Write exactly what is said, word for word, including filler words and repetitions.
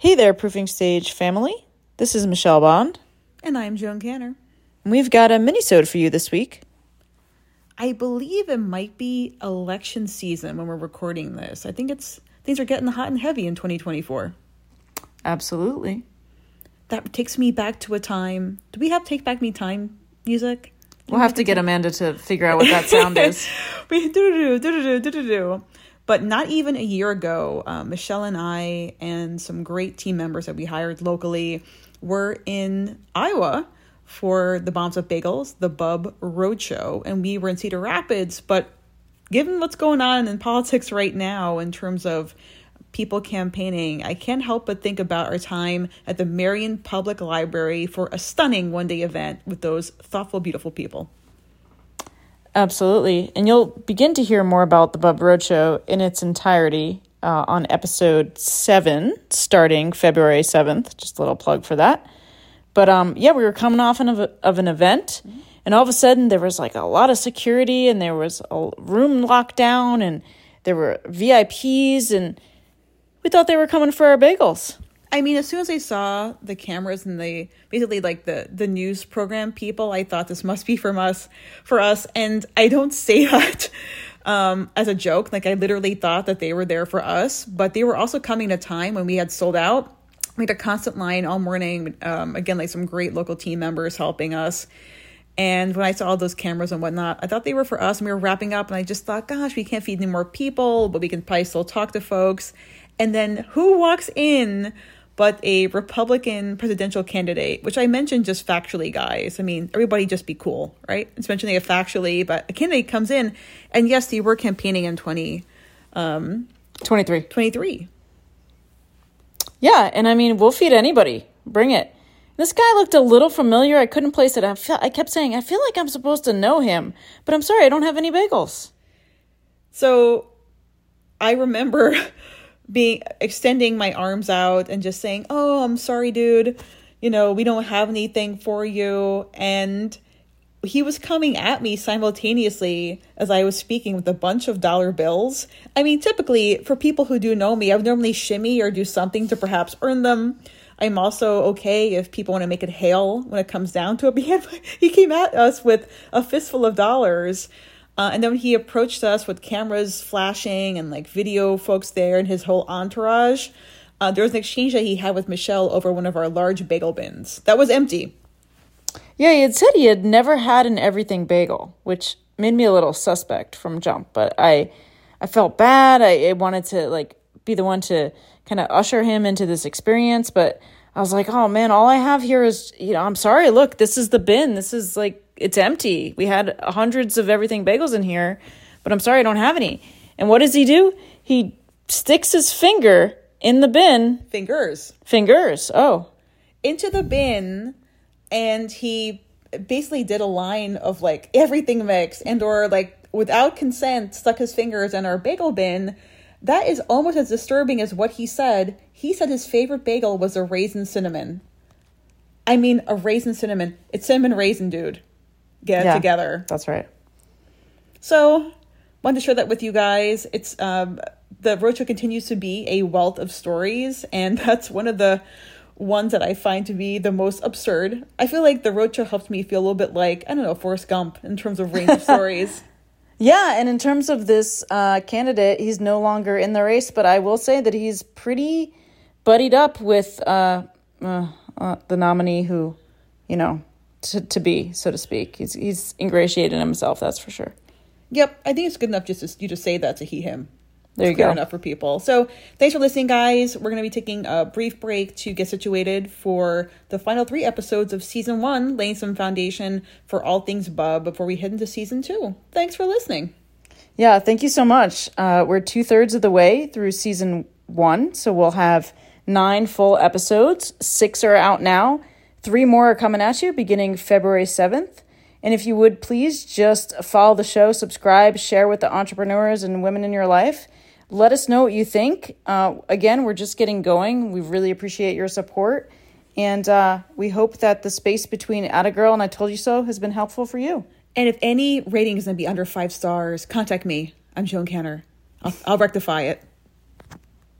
Hey there, Proofing Stage family. This is Michelle Bond. And I'm Joan Canner. And we've got a mini-sode for you this week. I believe it might be election season when we're recording this. I think it's things are getting hot and heavy in twenty twenty-four. Absolutely. That takes me back to a time. Do we have Take Back Me Time music? Do we'll have to get take... Amanda to figure out what that sound is. We do do do do do do. But not even a year ago, uh, Michelle and I and some great team members that we hired locally were in Iowa for the Bottoms Up Bagels, the Bub Roadshow. And we were in Cedar Rapids. But given what's going on in politics right now in terms of people campaigning, I can't help but think about our time at the Marion Public Library for a stunning one-day event with those thoughtful, beautiful people. Absolutely. And you'll begin to hear more about the Bub Roadshow in its entirety uh, on episode seven, starting February seventh. Just a little plug for that. But um, yeah, we were coming off an, of an event, and all of a sudden there was like a lot of security, and there was a room lockdown, and there were V I Ps, and we thought they were coming for our bagels. I mean, as soon as I saw the cameras and the basically like the, the news program people, I thought this must be from us, for us. And I don't say that um, as a joke. Like I literally thought that they were there for us, but they were also coming at a time when we had sold out. We had a constant line all morning. Um, again, like some great local team members helping us. And when I saw all those cameras and whatnot, I thought they were for us. And we were wrapping up, and I just thought, gosh, we can't feed any more people, but we can probably still talk to folks. And then who walks in but a Republican presidential candidate, which I mentioned just factually, guys. I mean, everybody just be cool, right? It's mentioning it factually, but a candidate comes in. And yes, they were campaigning in twenty, um, twenty-three. twenty-three. Yeah, and I mean, we'll feed anybody. Bring it. This guy looked a little familiar. I couldn't place it. I, feel, I kept saying, I feel like I'm supposed to know him, but I'm sorry, I don't have any bagels. So I remember... being extending my arms out and just saying, oh, I'm sorry, dude, you know, we don't have anything for you. And he was coming at me simultaneously as I was speaking with a bunch of dollar bills. I mean, typically for people who do know me, I would normally shimmy or do something to perhaps earn them. I'm also okay if people want to make it hail when it comes down to it. But he, had, he came at us with a fistful of dollars. Uh, and then he approached us with cameras flashing and like video folks there and his whole entourage. Uh, there was an exchange that he had with Michelle over one of our large bagel bins that was empty. Yeah, he had said he had never had an everything bagel, which made me a little suspect from jump. But I I felt bad. I, I wanted to like be the one to kind of usher him into this experience. But I was like, oh, man, all I have here is, you know, I'm sorry. Look, this is the bin. This is like. It's empty. We had hundreds of everything bagels in here, but I'm sorry, I don't have any. And what does he do? He sticks his finger in the bin. Fingers. Fingers. Oh. Into the bin. And he basically did a line of like everything mix and or like without consent, stuck his fingers in our bagel bin. That is almost as disturbing as what he said. He said his favorite bagel was a raisin cinnamon. I mean, a raisin cinnamon. It's cinnamon raisin, dude. Get yeah, it together. That's right. So, wanted to share that with you guys. It's um, the roadshow continues to be a wealth of stories, and that's one of the ones that I find to be the most absurd. I feel like the roadshow helped me feel a little bit like, I don't know, Forrest Gump in terms of range of stories. Yeah, and in terms of this uh, candidate, he's no longer in the race, but I will say that he's pretty buddied up with uh, uh, uh, the nominee who, you know, To, to be, so to speak. He's he's ingratiated himself, that's for sure. Yep, I think it's good enough just to, you just say that to he, him. There you go. It's good enough for people. So thanks for listening, guys. We're going to be taking a brief break to get situated for the final three episodes of Season one, laying some foundation for all things Bub before we head into Season two. Thanks for listening. Yeah, thank you so much. Uh, we're two-thirds of the way through Season one, so we'll have nine full episodes. Six are out now. Three more are coming at you beginning February seventh. And if you would, please just follow the show, subscribe, share with the entrepreneurs and women in your life. Let us know what you think. Uh, again, we're just getting going. We really appreciate your support. And uh, we hope that the space between Attagirl and I Told You So has been helpful for you. And if any rating is going to be under five stars, contact me. I'm Joan Canner. I'll, I'll rectify it.